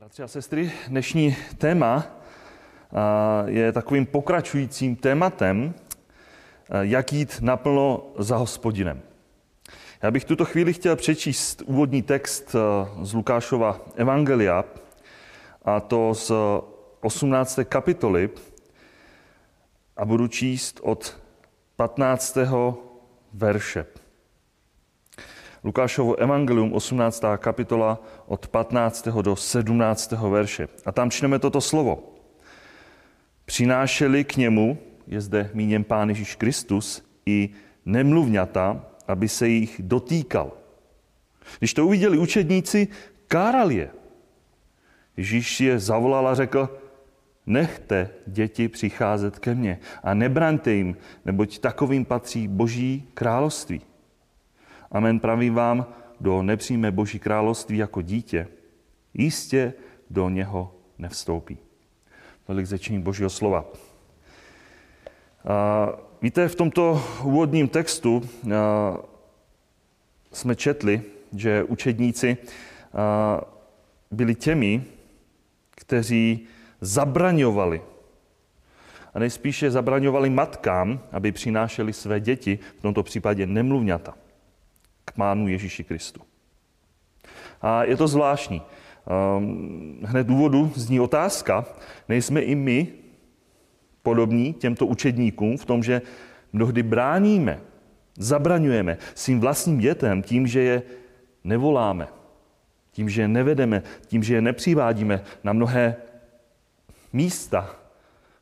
Bratři a sestry, dnešní téma je takovým pokračujícím tématem, jak jít naplno za Hospodinem. Já bych tuto chvíli chtěl přečíst úvodní text z Lukášova evangelia, a to z 18. kapitoly, a budu číst od 15. verše. Lukášovo evangelium, 18. kapitola, od 15. do 17. verše. A tam čteme toto slovo. Přinášeli k němu, je zde míněn Pán Ježíš Kristus, i nemluvňata, aby se jich dotýkal. Když to uviděli učedníci, káral je. Ježíš je zavolal a řekl, nechte děti přicházet ke mně a nebraňte jim, neboť takovým patří Boží království. Amen, pravím vám, kdo nepřijme Boží království jako dítě, jistě do něho nevstoupí. Tolik zečtení Božího slova. Víte, v tomto úvodním textu jsme četli, že učedníci byli těmi, kteří zabraňovali. A nejspíše zabraňovali matkám, aby přinášeli své děti, v tomto případě nemluvňata, k Pánu Ježíši Kristu. A je to zvláštní. Hned důvodu zní otázka, nejsme i my podobní těmto učedníkům v tom, že mnohdy bráníme, zabraňujeme svým vlastním dětem tím, že je nevoláme, tím, že je nevedeme, tím, že je nepřivádíme na mnohé místa,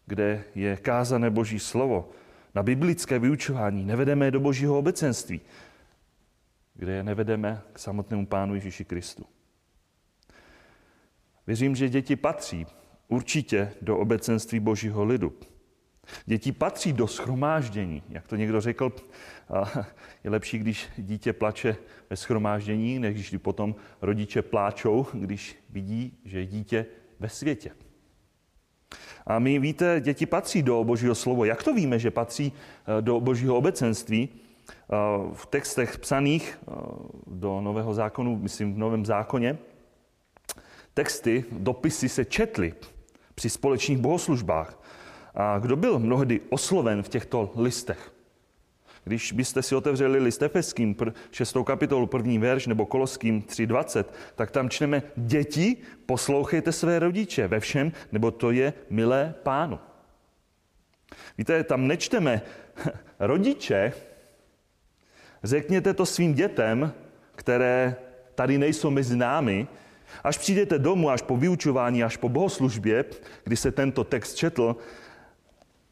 kde je kázané Boží slovo, na biblické vyučování, nevedeme je do Božího obecenství, kde je nevedeme k samotnému Pánu Ježíši Kristu. Věřím, že děti patří určitě do obecenství Božího lidu. Děti patří do shromáždění. Jak to někdo řekl, je lepší, když dítě plače ve shromáždění, než když potom rodiče pláčou, když vidí, že je dítě ve světě. A my, víte, děti patří do Božího slova. Jak to víme, že patří do Božího obecenství? V textech psaných do Nového zákonu, myslím v Novém zákoně, texty, dopisy se četly při společných bohoslužbách. A kdo byl mnohdy osloven v těchto listech? Když byste si otevřeli list Efeským, 6. kapitolu, 1. verš, nebo Koloským 3.20, tak tam čteme, děti, poslouchejte své rodiče ve všem, nebo to je milé Pánu. Víte, tam nečteme rodiče, řekněte to svým dětem, které tady nejsou mezi námi. Až přijdete domů, až po vyučování, až po bohoslužbě, kdy se tento text četl,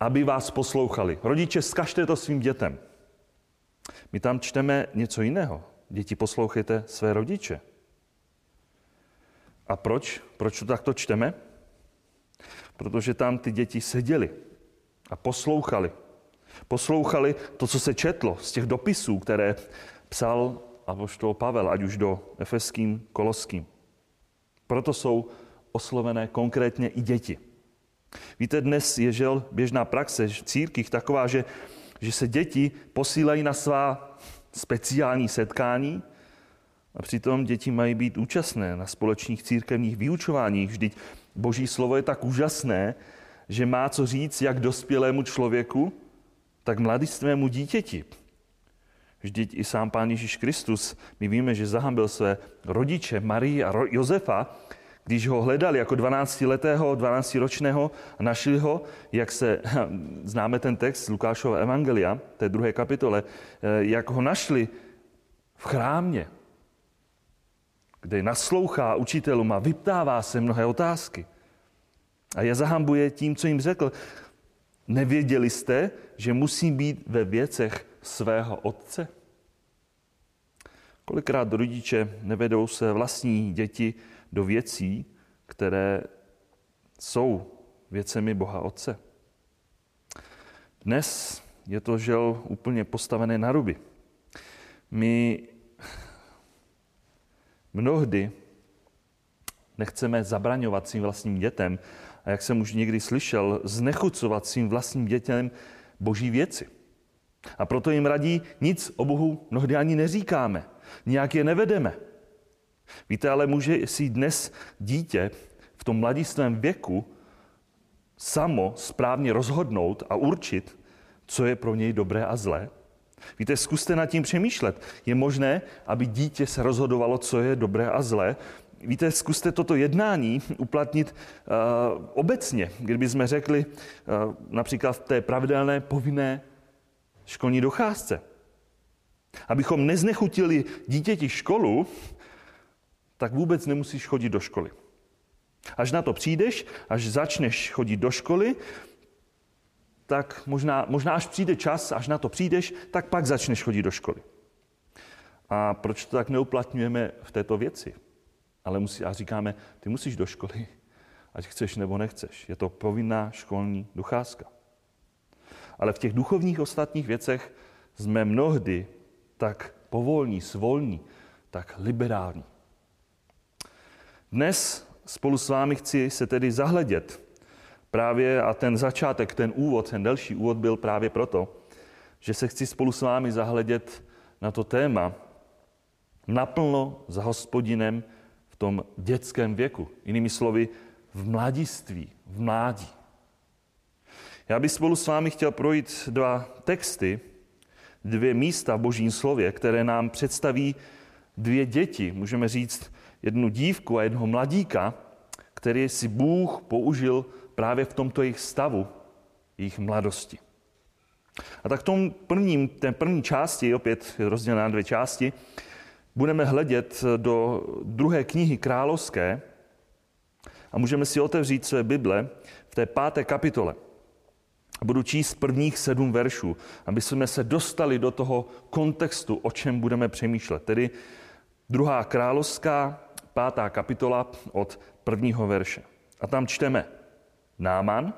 aby vás poslouchali. Rodiče, zkažte to svým dětem. My tam čteme něco jiného. Děti, poslouchejte své rodiče. A proč? Proč to takto čteme? Protože tam ty děti seděly a poslouchali. Poslouchali to, co se četlo z těch dopisů, které psal apoštol Pavel, ať už do Efeským, Koloským. Proto jsou oslovené konkrétně i děti. Víte, dnes je žel běžná praxe v církvích taková, že se děti posílají na svá speciální setkání a přitom děti mají být účastné na společných církevních vyučováních. Vždyť Boží slovo je tak úžasné, že má co říct jak dospělému člověku, tak mladistvému dítěti. Vždyť i sám Pán Ježíš Kristus, my víme, že zahambil své rodiče Marii a Josefa, když ho hledali jako 12ročného a našli ho, jak se, známe ten text z Lukášova evangelia, té 2. kapitole, jak ho našli v chrámě, kde naslouchá učitelům a vyptává se mnohé otázky. A je zahambuje tím, co jim řekl. Nevěděli jste, že musí být ve věcech svého otce? Kolikrát rodiče nevedou své vlastní děti do věcí, které jsou věcemi Boha Otce. Dnes je to žel úplně postavené na ruby. My mnohdy nechceme zabraňovat svým vlastním dětem, a jak jsem už někdy slyšel, znechucovat svým vlastním dětem Boží věci. A proto jim radí, nic o Bohu mnohdy ani neříkáme, nějak je nevedeme. Víte, ale může si dnes dítě v tom mladistvém věku samo správně rozhodnout a určit, co je pro něj dobré a zlé? Víte, zkuste nad tím přemýšlet. Je možné, aby dítě se rozhodovalo, co je dobré a zlé? Víte, zkuste toto jednání uplatnit obecně. Kdyby jsme řekli například v té pravidelné povinné školní docházce. Abychom neznechutili dítěti školu, tak vůbec nemusíš chodit do školy. Až na to přijdeš, až začneš chodit do školy, tak možná až přijde čas, až na to přijdeš, tak pak začneš chodit do školy. A proč to tak neuplatňujeme v této věci? A říkáme, ty musíš do školy, ať chceš nebo nechceš. Je to povinná školní docházka. Ale v těch duchovních ostatních věcech jsme mnohdy tak povolní, svolní, tak liberální. Dnes spolu s vámi chci se tedy zahledět právě, a ten začátek, ten úvod, ten delší úvod byl právě proto, že se chci spolu s vámi zahledět na to téma naplno za Hospodinem v tom dětském věku. Jinými slovy, v mladiství, v mládí. Já bych spolu s vámi chtěl projít dva texty, dvě místa v Božím slově, které nám představí dvě děti, můžeme říct jednu dívku a jednoho mladíka, který si Bůh použil právě v tomto jejich stavu, jejich mladosti. A tak v té první části, opět je rozdělená na dvě části, budeme hledět do druhé knihy královské a můžeme si otevřít své Bible v té 5. kapitole. Budu číst prvních 7 veršů, aby jsme se dostali do toho kontextu, o čem budeme přemýšlet. Tedy 2. královská, 5. kapitola od 1. verše. A tam čteme: Náman,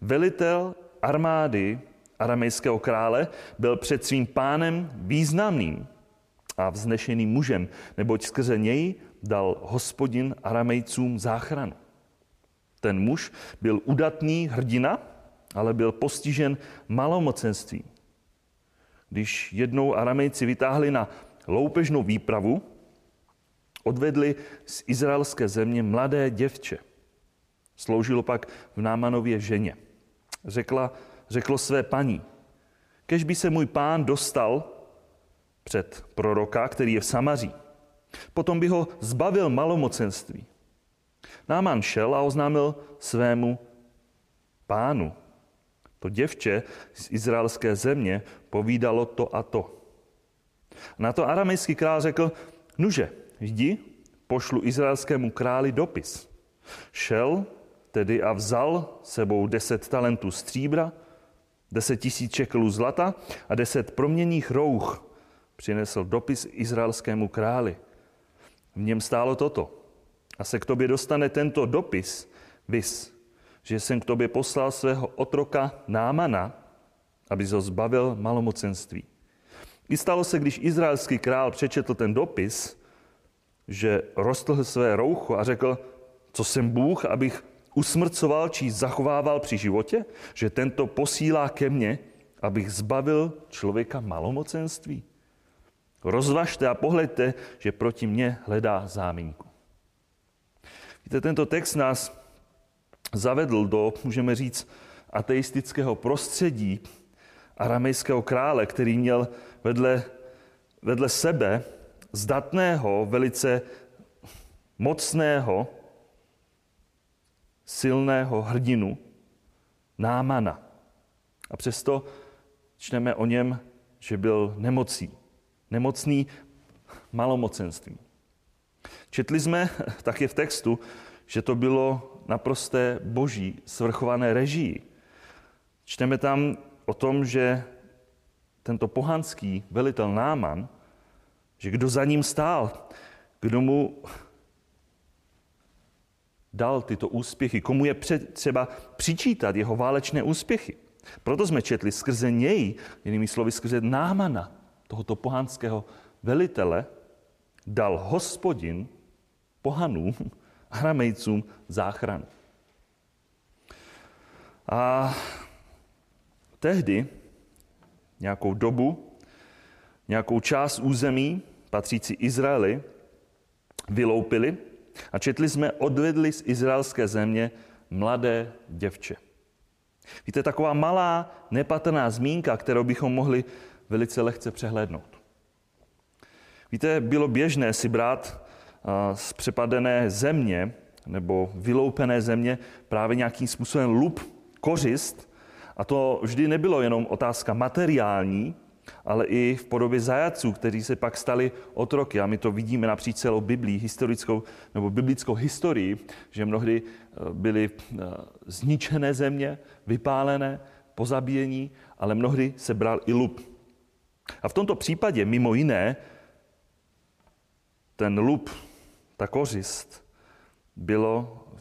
velitel armády aramejského krále, byl před svým pánem významným a vznešeným mužem, neboť skrze něj dal Hospodin Aramejcům záchranu. Ten muž byl udatný hrdina, ale byl postižen malomocenstvím. Když jednou Aramejci vytáhli na loupežnou výpravu, odvedli z izraelské země mladé děvče. Sloužilo pak v Námanově ženě. Řeklo své paní: kež by se můj pán dostal před proroka, který je v Samaří. Potom by ho zbavil malomocenství. Náman šel a oznámil svému pánu: to děvče z izraelské země povídalo to a to. Na to aramejský král řekl: nuže, jdi, pošlu izraelskému králi dopis. Šel tedy a vzal sebou 10 talentů stříbra, 10 000 šekelů zlata a 10 proměnných rouch. Přinesl dopis izraelskému králi. V něm stálo toto: a se k tobě dostane tento dopis, vis, že jsem k tobě poslal svého otroka Námana, aby ho zbavil malomocenství. I stalo se, když izraelský král přečetl ten dopis, že roztrhl své roucho a řekl: co jsem Bůh, abych usmrcoval či zachovával při životě, že tento posílá ke mně, abych zbavil člověka malomocenství? Rozvažte a pohleďte, že proti mně hledá záminku. Víte, tento text nás zavedl do, můžeme říct, ateistického prostředí aramejského krále, který měl vedle sebe zdatného, velice mocného, silného hrdinu Námana. A přesto čteme o něm, že byl nemocný malomocenstvím. Četli jsme také v textu, že to bylo naprosté boží svrchované režii. Čteme tam o tom, že tento pohanský velitel Náman, že kdo za ním stál, kdo mu dal tyto úspěchy, komu je třeba přičítat jeho válečné úspěchy. Proto jsme četli skrze něj, jinými slovy skrze Námana, tohoto pohanského velitele, dal Hospodin pohanům, Aramejcům, záchranu. A tehdy nějakou dobu, nějakou část území patřící Izraeli vyloupili A četli jsme, odvedli z izraelské země mladé děvče. Víte, taková malá, nepatrná zmínka, kterou bychom mohli velice lehce přehlédnout. Víte, bylo běžné si brát z přepadené země nebo vyloupené země právě nějakým způsobem lup, kořist. A to vždy nebylo jenom otázka materiální, ale i v podobě zajatců, kteří se pak stali otroky. A my to vidíme napříč celou Biblii, historickou nebo biblickou historii, že mnohdy byly zničené země, vypálené, pozabíjení, ale mnohdy se bral i lup. A v tomto případě, mimo jiné, ten lup, ta kořist, v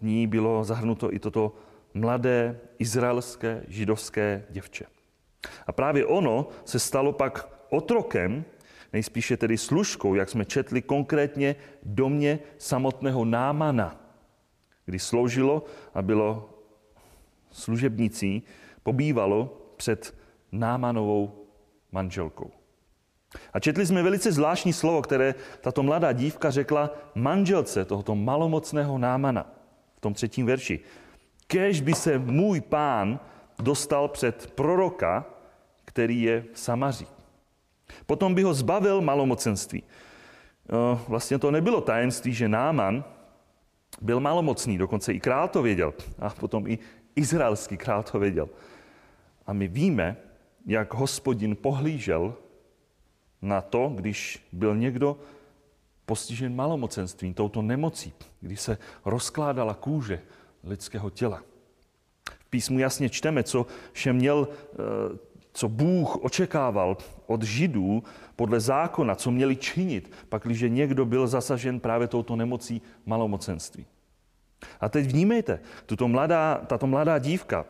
ní bylo zahrnuto i toto mladé izraelské židovské děvče. A právě ono se stalo pak otrokem, nejspíše tedy služkou, jak jsme četli konkrétně v domě samotného Námana, kdy sloužilo a bylo služebnicí, pobývalo před Námanovou manželkou. A četli jsme velice zvláštní slovo, které tato mladá dívka řekla manželce tohoto malomocného Námana v tom 3. verši. Kéž by se můj pán dostal před proroka, který je v Samaří. Potom by ho zbavil malomocenství. Vlastně to nebylo tajemství, že Náman byl malomocný, dokonce i král to věděl. A potom i izraelský král to věděl. A my víme, jak Hospodin pohlížel na to, když byl někdo postižen malomocenstvím, touto nemocí, když se rozkládala kůže lidského těla. V písmu jasně čteme, co Bůh očekával od Židů podle zákona, co měli činit, pakliže někdo byl zasažen právě touto nemocí malomocenství. A teď vnímejte, tato mladá dívka,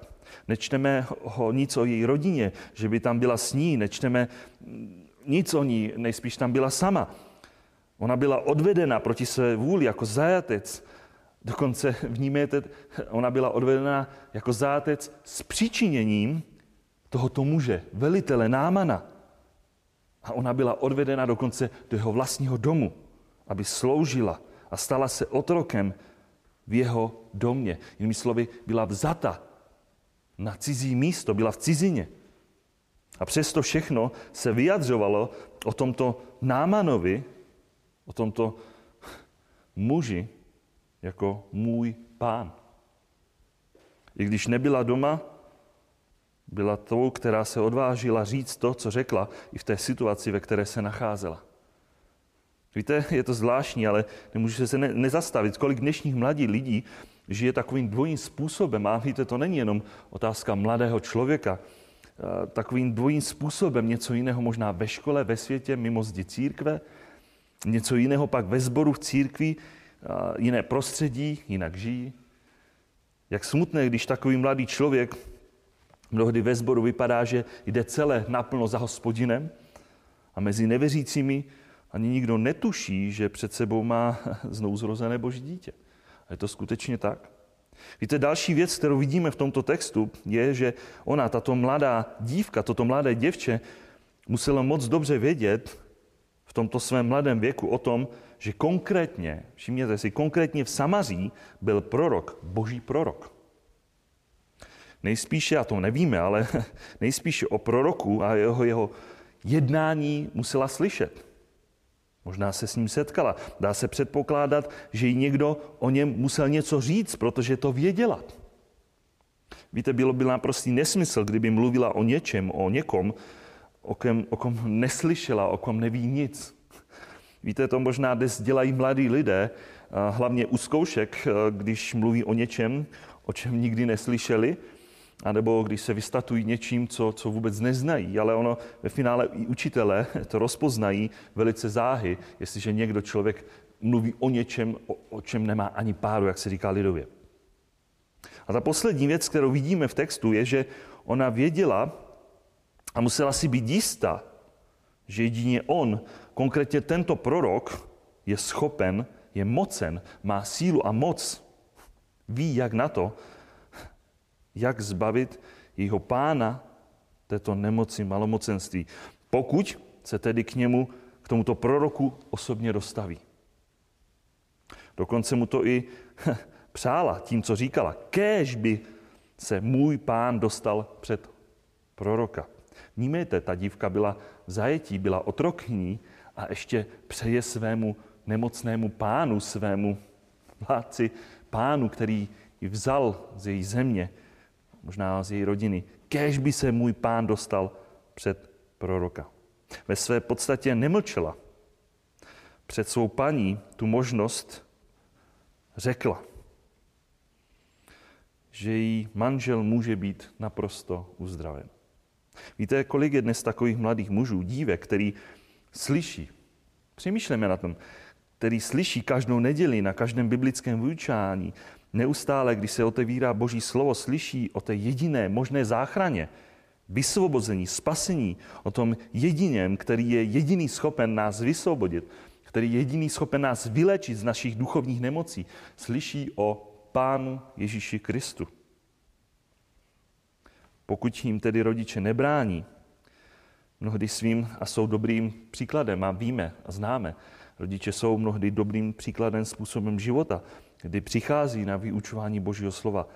nečteme nic o její rodině, že by tam byla s ní, nečteme nic o ní, nejspíš tam byla sama. Ona byla odvedena proti své vůli jako zajatec. Dokonce vnímejte, ona byla odvedena jako zátec s přičiněním tohoto muže, velitele Námana. A ona byla odvedena dokonce do jeho vlastního domu, aby sloužila a stala se otrokem v jeho domě. Jinými slovy, byla vzata na cizí místo, byla v cizině. A přesto všechno se vyjadřovalo o tomto Námanovi, o tomto muži, jako můj pán. I když nebyla doma, byla tou, která se odvážila říct to, co řekla, i v té situaci, ve které se nacházela. Víte, je to zvláštní, ale nemůžete se nezastavit, kolik dnešních mladých lidí žije takovým dvojím způsobem. A víte, to není jenom otázka mladého člověka. Takovým dvojím způsobem něco jiného možná ve škole, ve světě, mimo zdi církve, něco jiného pak ve sboru v církvi, jiné prostředí, jinak žijí. Jak smutné, když takový mladý člověk mnohdy ve sboru vypadá, že jde celé naplno za Hospodinem a mezi nevěřícími ani nikdo netuší, že před sebou má znouzrozené Boží dítě. A je to skutečně tak? Víte, další věc, kterou vidíme v tomto textu, je, že ona, tato mladá dívka, toto mladé děvče, musela moc dobře vědět v tomto svém mladém věku o tom, že konkrétně, všimněte si, konkrétně v Samaří byl prorok, boží prorok. Nejspíše, a to nevíme, ale nejspíše o proroku a jeho jednání musela slyšet. Možná se s ním setkala. Dá se předpokládat, že jí někdo o něm musel něco říct, protože to věděla. Víte, byl naprostý nesmysl, kdyby mluvila o něčem, o někom, o kom neslyšela, o kom neví nic. Víte, to možná dnes dělají mladí lidé, hlavně u zkoušek, když mluví o něčem, o čem nikdy neslyšeli, anebo když se vystatují něčím, co vůbec neznají, ale ono ve finále i učitelé to rozpoznají velice záhy, jestliže někdo člověk mluví o něčem, o čem nemá ani páru, jak se říká lidově. A ta poslední věc, kterou vidíme v textu, je, že ona věděla a musela si být jistá, že jedině on, konkrétně tento prorok, je schopen, je mocen, má sílu a moc. Ví, jak na to, jak zbavit jeho pána této nemoci malomocenství, pokud se tedy k tomuto proroku osobně dostaví. Dokonce mu to i přála tím, co říkala. Kéž by se můj pán dostal před proroka. Vnímejte, ta dívka byla v zajetí, byla otrokní a ještě přeje svému nemocnému pánu, svému vládci pánu, který ji vzal z její země, možná z její rodiny. Kéž by se můj pán dostal před proroka. Ve své podstatě nemlčela. Před svou paní tu možnost řekla, že její manžel může být naprosto uzdraven. Víte, kolik je dnes takových mladých mužů, dívek, který slyší, přemýšlejme na tom, který slyší každou neděli na každém biblickém vyučování, neustále, když se otevírá Boží slovo, slyší o té jediné možné záchraně, vysvobození, spasení, o tom jediném, který je jediný schopen nás vysvobodit, který je jediný schopen nás vylečit z našich duchovních nemocí, slyší o Pánu Ježíši Kristu. Pokud jim tedy rodiče nebrání, mnohdy svým a jsou dobrým příkladem, a víme a známe, rodiče jsou mnohdy dobrým příkladem způsobem života, kdy přichází na vyučování Božího slova.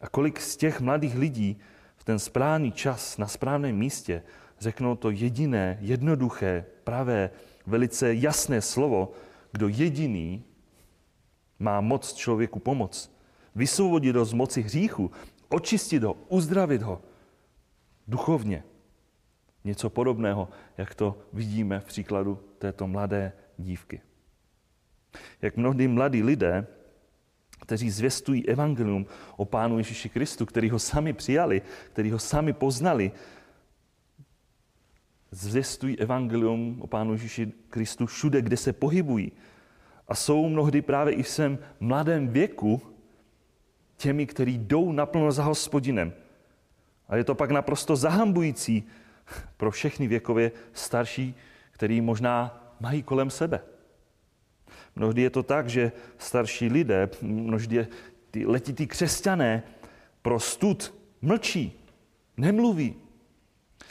A kolik z těch mladých lidí v ten správný čas, na správném místě, řeknou to jediné, jednoduché, pravé, velice jasné slovo, kdo jediný má moc člověku pomoct, vysvobodit ho z moci hříchu, očistit ho, uzdravit ho duchovně. Něco podobného, jak to vidíme v příkladu této mladé dívky. Jak mnohdy mladí lidé, kteří zvěstují evangelium o Pánu Ježíši Kristu, který ho sami přijali, který ho sami poznali, zvěstují evangelium o Pánu Ježíši Kristu všude, kde se pohybují. A jsou mnohdy právě i v svém mladém věku těmi, kteří jdou naplno za Hospodinem. A je to pak naprosto zahambující pro všechny věkově starší, který možná mají kolem sebe. Mnohdy je to tak, že starší lidé, mnohdy ty letití křesťané pro stud mlčí, nemluví,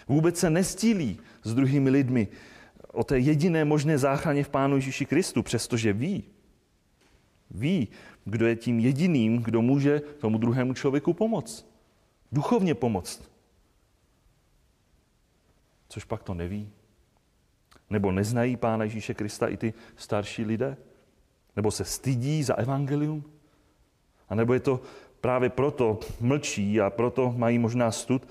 vůbec se nestílí s druhými lidmi o té jediné možné záchraně v Pánu Ježíši Kristu, přestože ví, kdo je tím jediným, kdo může tomu druhému člověku pomoct. Duchovně pomoct. Což pak to neví. Nebo neznají Pána Ježíše Krista i ty starší lidé? Nebo se stydí za evangelium? A nebo je to právě proto mlčí a proto mají možná stud,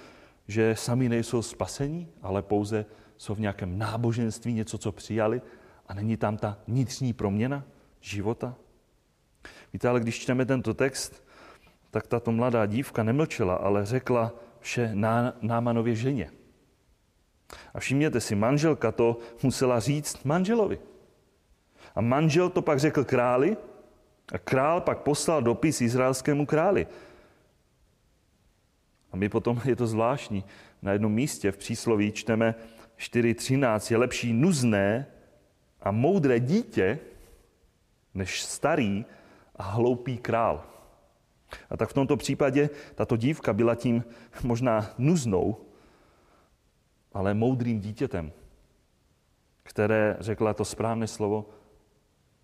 že sami nejsou spasení, ale pouze jsou v nějakém náboženství něco, co přijali a není tam ta vnitřní proměna života? Víte, ale když čteme tento text, tak tato mladá dívka nemlčela, ale řekla vše Námanově ženě. A všimněte si, manželka to musela říct manželovi. A manžel to pak řekl králi a král pak poslal dopis izraelskému králi. A my potom, je to zvláštní, na jednom místě v přísloví čteme 4.13, je lepší nuzné a moudré dítě, než starý a hloupý král. A tak v tomto případě tato dívka byla tím možná nuznou, ale moudrým dítětem, které řekla to správné slovo,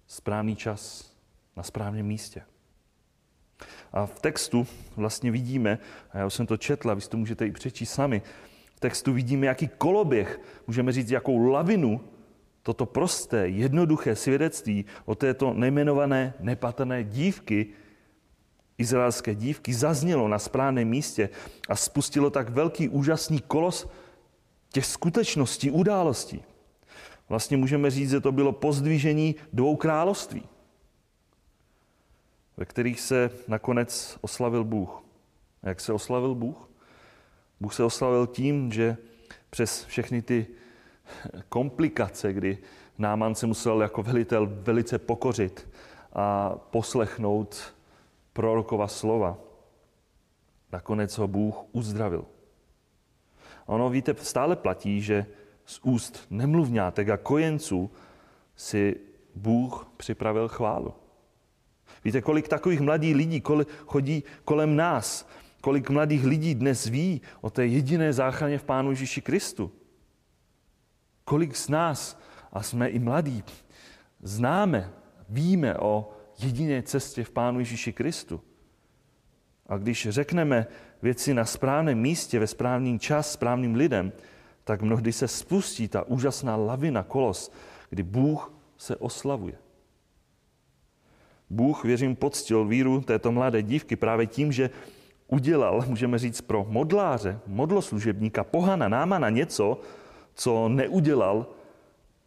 správný čas, na správném místě. A v textu vlastně vidíme, a já už jsem to četla, vy si to můžete i přečíst sami, v textu vidíme, jaký koloběh, můžeme říct, jakou lavinu toto prosté, jednoduché svědectví o této nejmenované, nepatrné dívky, izraelské dívky, zaznělo na správném místě a spustilo tak velký, úžasný kolos těch skutečností, událostí. Vlastně můžeme říct, že to bylo pozdvižení dvou království, ve kterých se nakonec oslavil Bůh. A jak se oslavil Bůh? Bůh se oslavil tím, že přes všechny ty komplikace, kdy Náman se musel jako velitel velice pokořit a poslechnout prorokova slova. Nakonec ho Bůh uzdravil. Ono, víte, stále platí, že z úst nemluvňátek a kojenců si Bůh připravil chválu. Víte, kolik takových mladých lidí chodí kolem nás, kolik mladých lidí dnes ví o té jediné záchraně v Pánu Ježíši Kristu. Kolik z nás, a jsme i mladí, známe, víme o jediné cestě v Pánu Ježíši Kristu. A když řekneme věci na správném místě, ve správný čas, správným lidem, tak mnohdy se spustí ta úžasná lavina kolos, kdy Bůh se oslavuje. Bůh, věřím, poctil víru této mladé dívky právě tím, že udělal, můžeme říct, pro modláře, modloslužebníka, pohana, Námana něco, co neudělal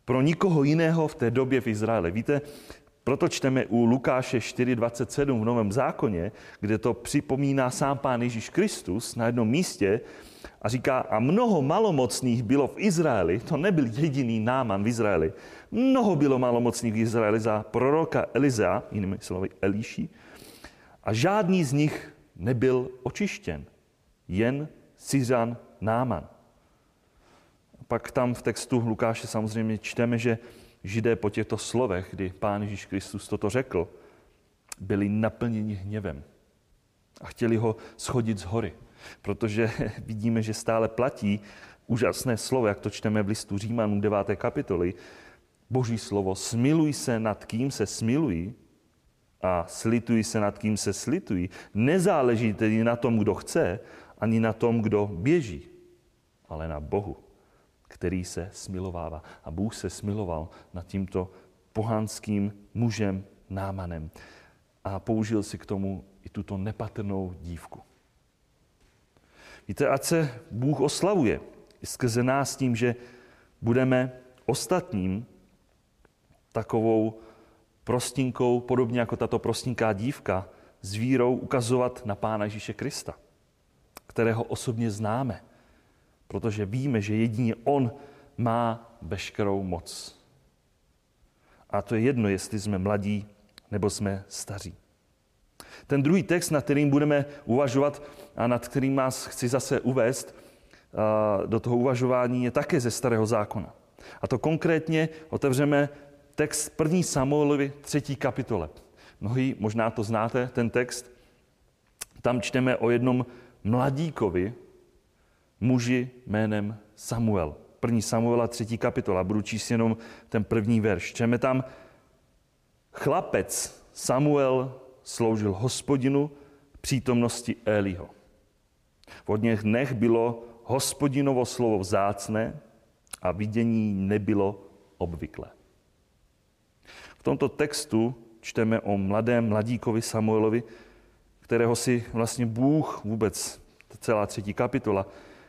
pro nikoho jiného v té době v Izraeli. Víte, proto čteme u Lukáše 4:27 v Novém zákoně, kde to připomíná sám Pán Ježíš Kristus na jednom místě a říká, a mnoho malomocných bylo v Izraeli, to nebyl jediný Náman v Izraeli, mnoho bylo malomocných v Izraeli za proroka Elizea, jinými slovy Eliši, a žádný z nich nebyl očištěn, jen Syřan Náman. Pak tam v textu Lukáše samozřejmě čteme, že Židé po těchto slovech, kdy Pán Ježíš Kristus toto řekl, byli naplněni hněvem a chtěli ho shodit z hory, protože vidíme, že stále platí úžasné slovo, jak to čteme v listu Římanům 9. kapitoly. Boží slovo, smiluj se nad kým se smilují a slituj se nad kým se slitují. Nezáleží tedy na tom, kdo chce, ani na tom, kdo běží, ale na Bohu, který se smilovává. A Bůh se smiloval nad tímto pohanským mužem Námanem a použil si k tomu i tuto nepatrnou dívku. Víte, ať se Bůh oslavuje skrze nás tím, že budeme ostatním takovou prostinkou, podobně jako tato prostinká dívka, s vírou ukazovat na Pána Ježíše Krista, kterého osobně známe, protože víme, že jedině on má veškerou moc. A to je jedno, jestli jsme mladí nebo jsme staří. Ten druhý text, nad kterým budeme uvažovat a nad kterým vás chci zase uvést do toho uvažování, je také ze Starého zákona. A to konkrétně otevřeme text 1. Samuelovi 3. kapitole. Mnohí možná to znáte, ten text. Tam čteme o jednom mladíkovi, muži jménem Samuel. 1. Samuela 3. kapitola. Budu číst jenom ten první verš. Čteme tam, chlapec Samuel sloužil Hospodinu v přítomnosti Eliho. V odněch dnech bylo Hospodinovo slovo vzácné a vidění nebylo obvyklé. V tomto textu čteme o mladém mladíkovi Samuelovi, kterého si vlastně Bůh, vůbec celá 3. kapitola,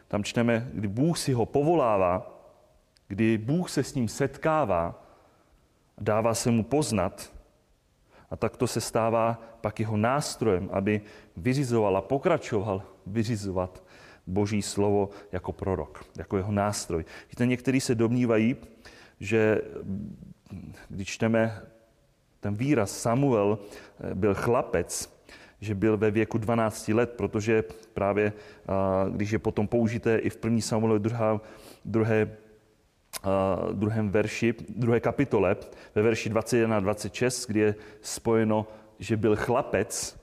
tam čteme, kdy Bůh si ho povolává, kdy Bůh se s ním setkává, dává se mu poznat a takto se stává pak jeho nástrojem, aby vyřizoval a pokračoval vyřizovat Boží slovo jako prorok, jako jeho nástroj. Víte, někteří se domnívají, že když čteme ten výraz Samuel byl chlapec, že byl ve věku 12 let, protože právě, když je potom použité i v 1. Samuelovi druhé kapitole, ve verši 21 a 26, kdy je spojeno, že byl chlapec,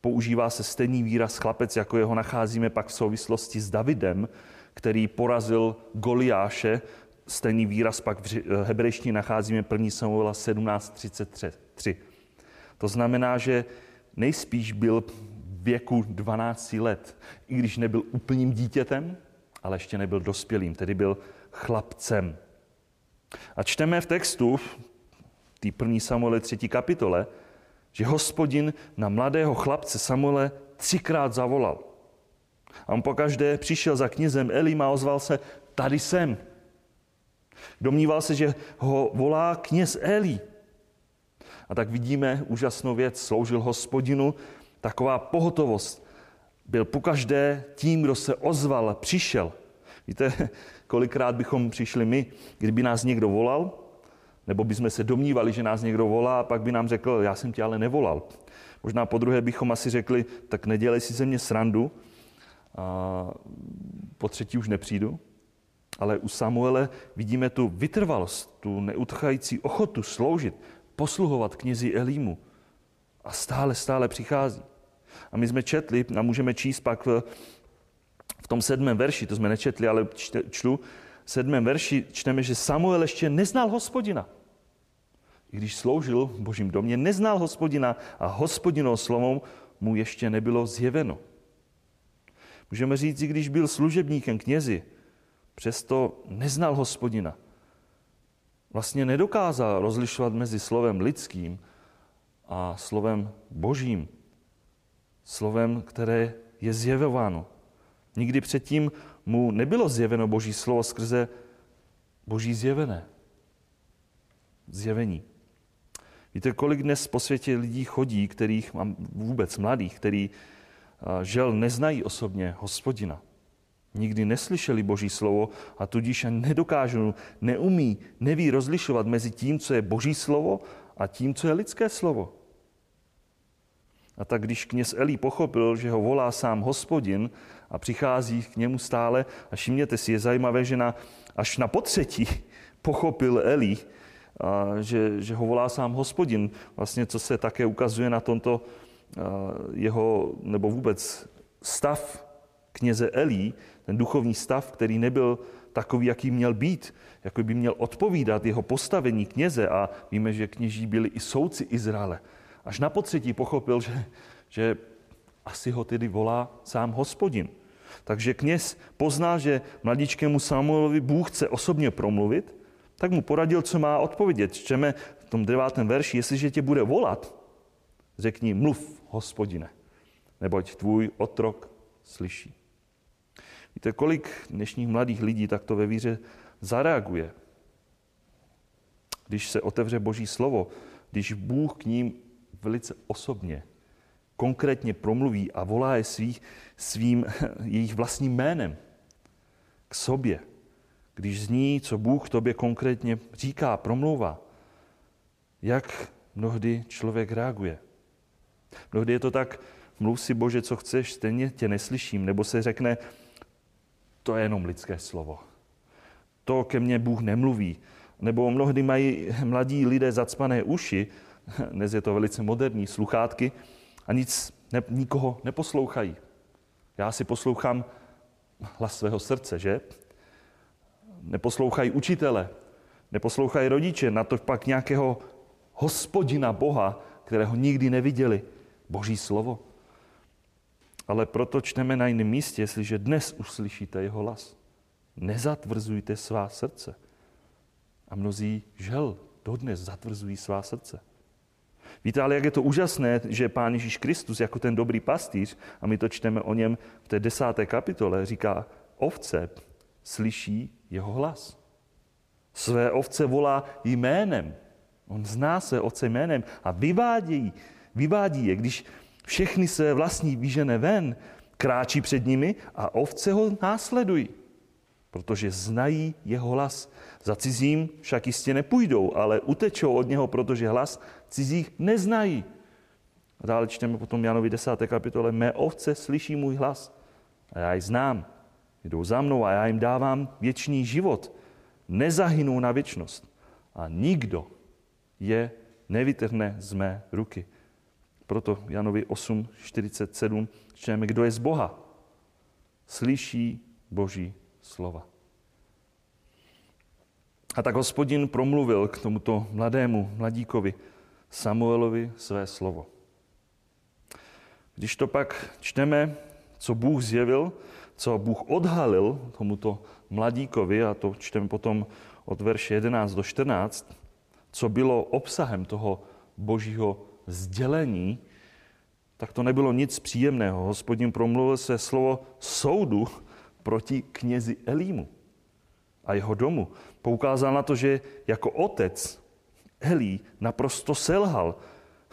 používá se stejný výraz chlapec, jako jeho nacházíme pak v souvislosti s Davidem, který porazil Goliáše. Stejný výraz pak v hebrejštině nacházíme 1. Samuela 17:33. To znamená, že nejspíš byl věku 12 let, i když nebyl úplným dítětem, ale ještě nebyl dospělým, tedy byl chlapcem. A čteme v textu, v 1. Samuele 3. kapitole, že Hospodin na mladého chlapce Samuele 3krát zavolal. A on pokaždé přišel za knězem Elim a ozval se, tady jsem. Domníval se, že ho volá kněz Eli. A tak vidíme úžasnou věc, sloužil Hospodinu, taková pohotovost. Byl pokaždé tím, kdo se ozval, přišel. Víte, kolikrát bychom přišli my, kdyby nás někdo volal, nebo bychom se domnívali, že nás někdo volá, a pak by nám řekl, já jsem tě ale nevolal. Možná podruhé bychom asi řekli, tak nedělej si ze mě srandu, a po třetí už nepřijdu. Ale u Samuele vidíme tu vytrvalost, tu neutchající ochotu sloužit, posluhovat knězi Elímu. A stále přichází. A my jsme četli, a můžeme číst pak v tom 7. verši, to jsme nečetli, ale čtu, v 7. verši čteme, že Samuel ještě neznal Hospodina. i když sloužil v Božím domě, neznal Hospodina a Hospodinovo slovo mu ještě nebylo zjeveno. Můžeme říct, i když byl služebníkem knězi, přesto neznal Hospodina. Vlastně nedokázal rozlišovat mezi slovem lidským a slovem Božím. Slovem, které je zjevováno. Nikdy předtím mu nebylo zjeveno Boží slovo skrze Boží zjevení. Víte, kolik dnes po světě lidí chodí, kterých mám vůbec mladých, který žel neznají osobně Hospodina. Nikdy neslyšeli Boží slovo a tudíž ani nedokážou, neumí, neví rozlišovat mezi tím, co je Boží slovo a tím, co je lidské slovo. A tak když kněz Eli pochopil, že ho volá sám Hospodin a přichází k němu stále, a všimněte si, je zajímavé, že až na potřetí pochopil Eli, že ho volá sám Hospodin, vlastně co se také ukazuje na tomto jeho, nebo vůbec stav kněze Eli, ten duchovní stav, který nebyl takový, jaký měl být, jako by měl odpovídat jeho postavení kněze, a víme, že kněží byli i soudci Izraele. Až na potřetí pochopil, že asi ho tedy volá sám Hospodin. Takže kněz pozná, že mladíčkému Samuelovi Bůh chce osobně promluvit, tak mu poradil, co má odpovědět. Čteme v tom 9. verši, jestliže tě bude volat, řekni, mluv, Hospodine, neboť tvůj otrok slyší. Víte, kolik dnešních mladých lidí takto ve víře zareaguje, když se otevře Boží slovo, když Bůh k ním velice osobně, konkrétně promluví a volá je jejich vlastním jménem k sobě, když zní, co Bůh tobě konkrétně říká, promlouvá, jak mnohdy člověk reaguje. Mnohdy je to tak, mluv si, Bože, co chceš, stejně tě neslyším, nebo se řekne, to je jenom lidské slovo. To ke mně Bůh nemluví. Nebo mnohdy mají mladí lidé zacpané uši, dnes je to velice moderní, sluchátky, a nikoho neposlouchají. Já si poslouchám hlas svého srdce, že? Neposlouchají učitele, neposlouchají rodiče, natož pak nějakého Hospodina Boha, kterého nikdy neviděli, Boží slovo. Ale proto čteme na jiném místě, jestliže dnes uslyšíte jeho hlas, nezatvrzujte svá srdce. A mnozí žel dodnes zatvrzují svá srdce. Víte, ale jak je to úžasné, že Pán Ježíš Kristus jako ten dobrý pastýř, a my to čteme o něm v té 10. kapitole, říká, ovce slyší jeho hlas. Své ovce volá jménem. On zná své ovce jménem a vyvádí je, když všechny své vlastní vyžene ven, kráčí před nimi a ovce ho následují, protože znají jeho hlas. Za cizím však jistě nepůjdou, ale utečou od něho, protože hlas cizích neznají. A dále čteme potom Janovi 10. kapitole, mé ovce slyší můj hlas a já ji znám. Jdou za mnou a já jim dávám věčný život. Nezahynou na věčnost a nikdo je nevytrhne z mé ruky. Proto Janovi 8:47 čteme, kdo je z Boha, slyší Boží slova. A tak Hospodin promluvil k tomuto mladíkovi Samuelovi své slovo. Když to pak čteme, co Bůh zjevil, co Bůh odhalil tomuto mladíkovi, a to čteme potom od verše 11 do 14, co bylo obsahem toho Božího sdělení, tak to nebylo nic příjemného. Hospodin promluvil své slovo soudu proti knězi Elímu a jeho domu. Poukázal na to, že jako otec Elí naprosto selhal,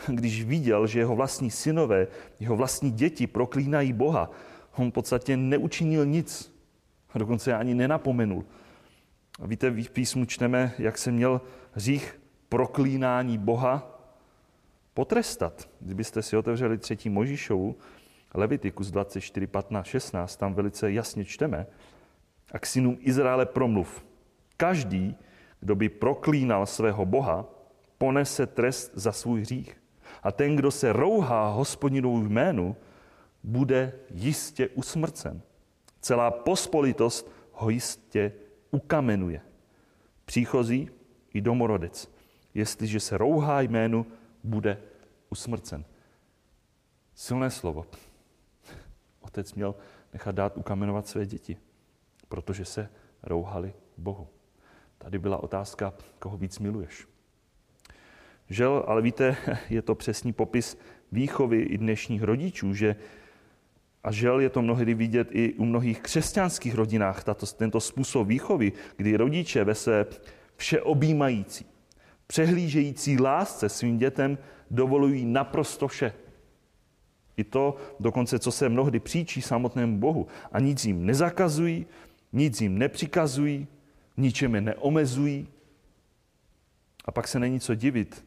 když viděl, že jeho vlastní synové, jeho vlastní děti proklínají Boha. On v podstatě neučinil nic, dokonce ani nenapomenul. A víte, v písmu čteme, jak se měl hřích proklínání Boha potrestat. Kdybyste si otevřeli 3. Mojžíšovu, Leviticus 24, 15, 16, tam velice jasně čteme, a k synům Izraele promluv. Každý, kdo by proklínal svého Boha, ponese trest za svůj hřích. A ten, kdo se rouhá Hospodinovu jménu, bude jistě usmrcen. Celá pospolitost ho jistě ukamenuje. Příchozí i domorodec. jestliže se rouhá jménu, bude usmrcen. Silné slovo. Otec měl nechat dát ukamenovat své děti, protože se rouhali Bohu. Tady byla otázka, koho víc miluješ. Žel, ale víte, je to přesný popis výchovy i dnešních rodičů, že a žel je to mnohdy vidět i u mnohých křesťanských rodinách, tento způsob výchovy, kdy rodiče ve své všeobjímající, přehlížející lásce svým dětem dovolují naprosto vše. I to dokonce, co se mnohdy příčí samotnému Bohu. A nic jim nezakazují, nic jim nepřikazují, ničem je neomezují. A pak se není co divit,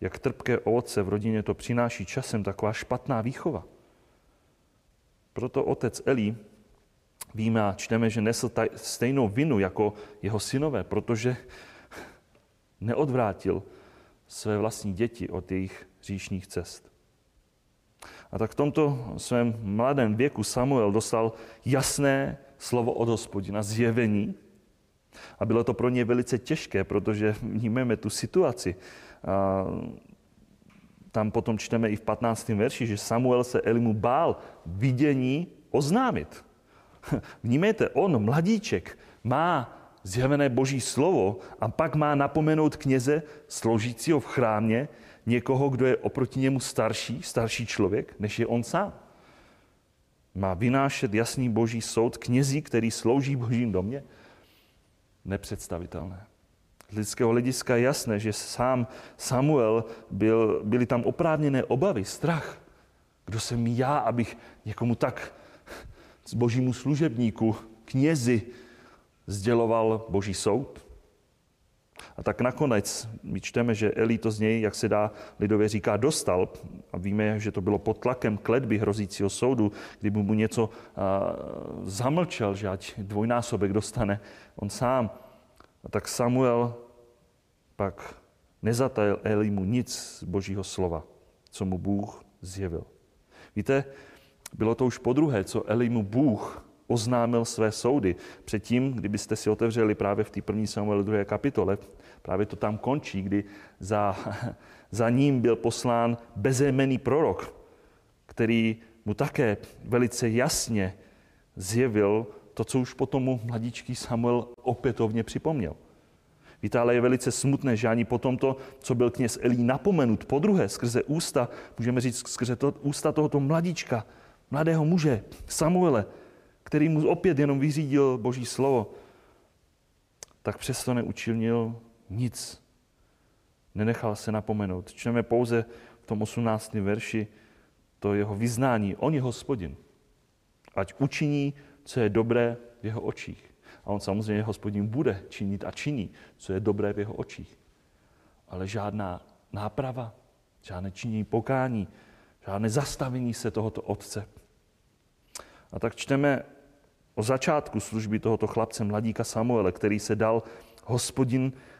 jak trpké ovoce v rodině to přináší časem taková špatná výchova. Proto otec Eli, víme a čteme, že nesl stejnou vinu jako jeho synové, protože neodvrátil své vlastní děti od jejich hříšných cest. A tak v tomto svém mladém věku Samuel dostal jasné slovo od Hospodina, zjevení. A bylo to pro ně velice těžké, protože vnímáme tu situaci. A tam potom čteme i v 15. verši, že Samuel se Elimu bál vidění oznámit. Vnímejte, on, mladíček, má zjevené Boží slovo a pak má napomenout kněze sloužícího v chrámě, někoho, kdo je oproti němu starší člověk, než je on sám. Má vynášet jasný Boží soud knězí, který slouží Božím domě? Nepředstavitelné. Z lidského hlediska je jasné, že sám Samuel byly tam oprávněné obavy, strach. Kdo jsem já, abych někomu tak z Božímu služebníku, knězi, sděloval Boží soud? A tak nakonec my čteme, že Eli to z něj, jak se dá lidově říká, dostal. A víme, že to bylo pod tlakem kletby hrozícího soudu, kdyby mu něco zamlčel, že ať dvojnásobek dostane on sám. A tak Samuel pak nezatajil Elimu nic z Božího slova, co mu Bůh zjevil. Víte, bylo to už podruhé, co Elimu Bůh oznámil své soudy. Předtím, kdybyste si otevřeli právě v té první Samuel 2. kapitole, právě to tam končí, kdy za ním byl poslán bezejmenný prorok, který mu také velice jasně zjevil to, co už potom mu mladíčký Samuel opětovně připomněl. Víte, ale je velice smutné, že ani potom to, co byl kněz Elí napomenut podruhé skrze ústa, můžeme říct skrze ústa tohoto mladíčka, mladého muže, Samuele, který mu opět jenom vyřídil Boží slovo, tak přesto neučinil nic. Nenechal se napomenout. Čteme pouze v tom 18. verši to jeho vyznání. On je Hospodin. Ať učiní, co je dobré v jeho očích. A on samozřejmě Hospodin bude činit a činí, co je dobré v jeho očích. Ale žádná náprava, žádné činění pokání, žádné zastavení se tohoto otce. A tak čteme o začátku služby tohoto chlapce mladíka Samuele,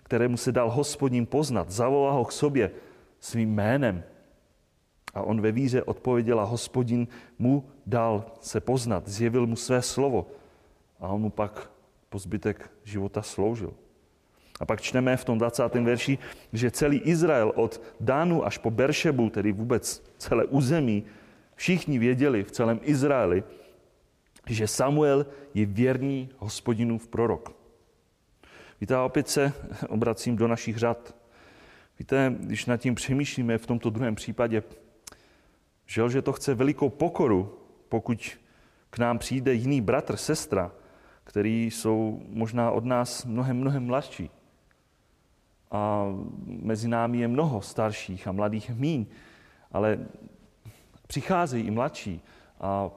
kterému se dal Hospodin poznat. Zavolá ho k sobě svým jménem. A on ve víře odpověděl a Hospodin mu dal se poznat, zjevil mu své slovo. A on mu pak po zbytek života sloužil. A pak čteme v tom 20. verši, že celý Izrael od Danu až po Beršebu, tedy vůbec celé území, všichni věděli v celém Izraeli, že Samuel je věrný Hospodinův prorok. Víte, opět se obracím do našich řad. Víte, když nad tím přemýšlíme v tomto druhém případě, že to chce velikou pokoru, pokud k nám přijde jiný bratr, sestra, který jsou možná od nás mnohem mladší. A mezi námi je mnoho starších a mladých míň, ale přicházejí i mladší a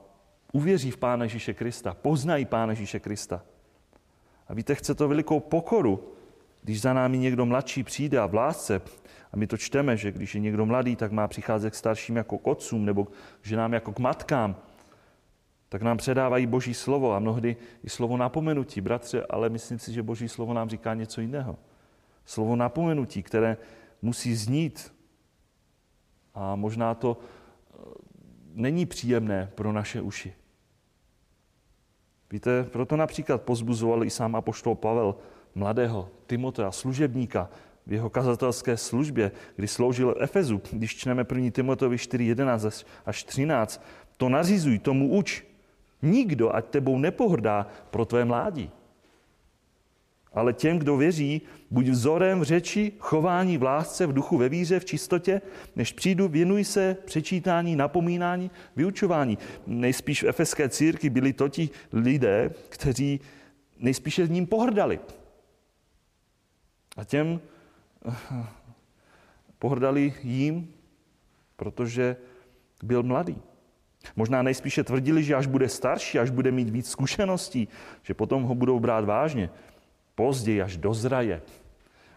uvěří v Pána Ježíše Krista, poznají Pána Ježíše Krista. A víte, chce to velikou pokoru, když za námi někdo mladší přijde a v lásce, a my to čteme, že když je někdo mladý, tak má přicházet k starším jako k otcům nebo k ženám jako k matkám, tak nám předávají Boží slovo a mnohdy i slovo napomenutí. Bratře, ale myslím si, že Boží slovo nám říká něco jiného. Slovo napomenutí, které musí znít. A možná to není příjemné pro naše uši. Víte, proto například pozbuzoval i sám apoštol Pavel mladého Timotea, služebníka, v jeho kazatelské službě, kdy sloužil Efezu, když čteme 1. Timoteovi 4.11 až 13, to nařizuj, tomu uč. Nikdo, ať tebou nepohrdá pro tvé mládí. Ale těm, kdo věří, buď vzorem v řeči, chování v lásce, v duchu, ve víře, v čistotě, než přijdu, věnuj se přečítání, napomínání, vyučování. Nejspíš v efeské církvi byli to ti lidé, kteří nejspíše s ním pohrdali. A těm pohrdali jim, protože byl mladý. Možná nejspíše tvrdili, že až bude starší, až bude mít víc zkušeností, že potom ho budou brát vážně. Později, až dozraje,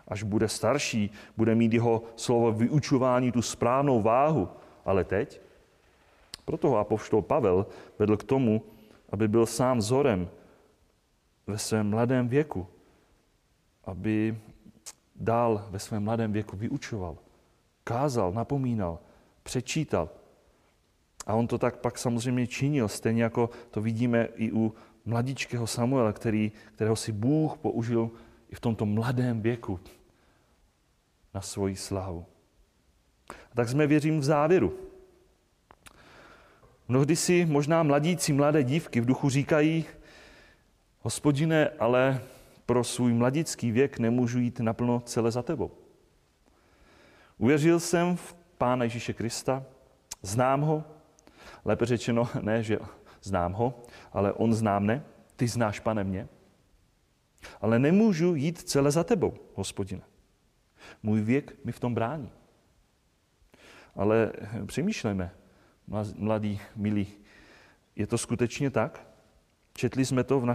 až bude starší, bude mít jeho slovo vyučování tu správnou váhu. Ale teď? Proto ho apoštol Pavel vedl k tomu, aby byl sám vzorem ve svém mladém věku. Aby dál ve svém mladém věku vyučoval, kázal, napomínal, přečítal. A on to tak pak samozřejmě činil, stejně jako to vidíme i u mladičkého Samuela, kterého si Bůh použil i v tomto mladém věku na svoji slávu. A tak jsme, věřím, v závěru. Mnohdy si možná mladé dívky v duchu říkají: Hospodine, ale pro svůj mladický věk nemůžu jít naplno celé za tebou. Uvěřil jsem v Pána Ježíše Krista, znám ho, lépe řečeno, ne, že znám ho, ale on zná mne, ty znáš, Pane, mě. Ale nemůžu jít celé za tebou, Hospodine. Můj věk mi v tom brání. Ale přemýšlejme, mladí, milí, je to skutečně tak? Četli jsme to v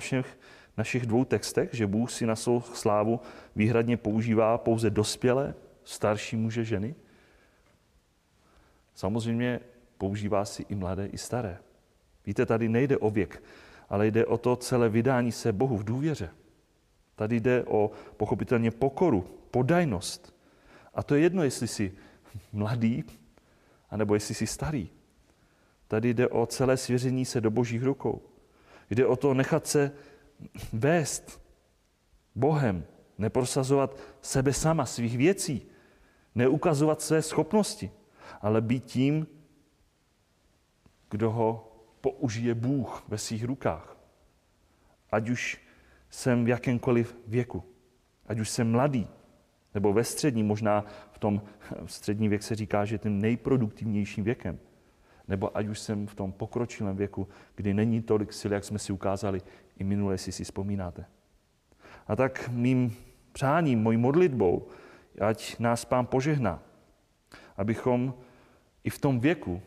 našich dvou textech, že Bůh si na svou slávu výhradně používá pouze dospělé, starší muže, ženy. Samozřejmě používá si i mladé, i staré. Víte, tady nejde o věk, ale jde o to celé vydání se Bohu v důvěře. Tady jde o pochopitelně pokoru, podajnost. A to je jedno, jestli jsi mladý, anebo jestli jsi starý. Tady jde o celé svěření se do Božích rukou. Jde o to nechat se vést Bohem, neprosazovat sebe sama, svých věcí, neukazovat své schopnosti, ale být tím, kdo ho použije Bůh ve svých rukách. Ať už jsem v jakémkoliv věku, ať už jsem mladý, nebo ve středním, možná v tom středním věk se říká, že je tím nejproduktivnějším věkem, nebo ať už jsem v tom pokročilém věku, kdy není tolik sil, jak jsme si ukázali i minule, jestli si vzpomínáte. A tak mým přáním, mojí modlitbou, ať nás Pán požehná, abychom i v tom věku,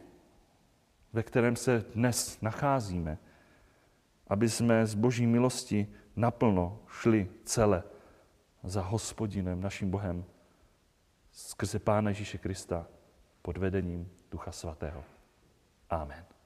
ve kterém se dnes nacházíme, aby jsme z Boží milosti naplno šli celé za Hospodinem, naším Bohem, skrze Pána Ježíše Krista pod vedením Ducha Svatého. Amen.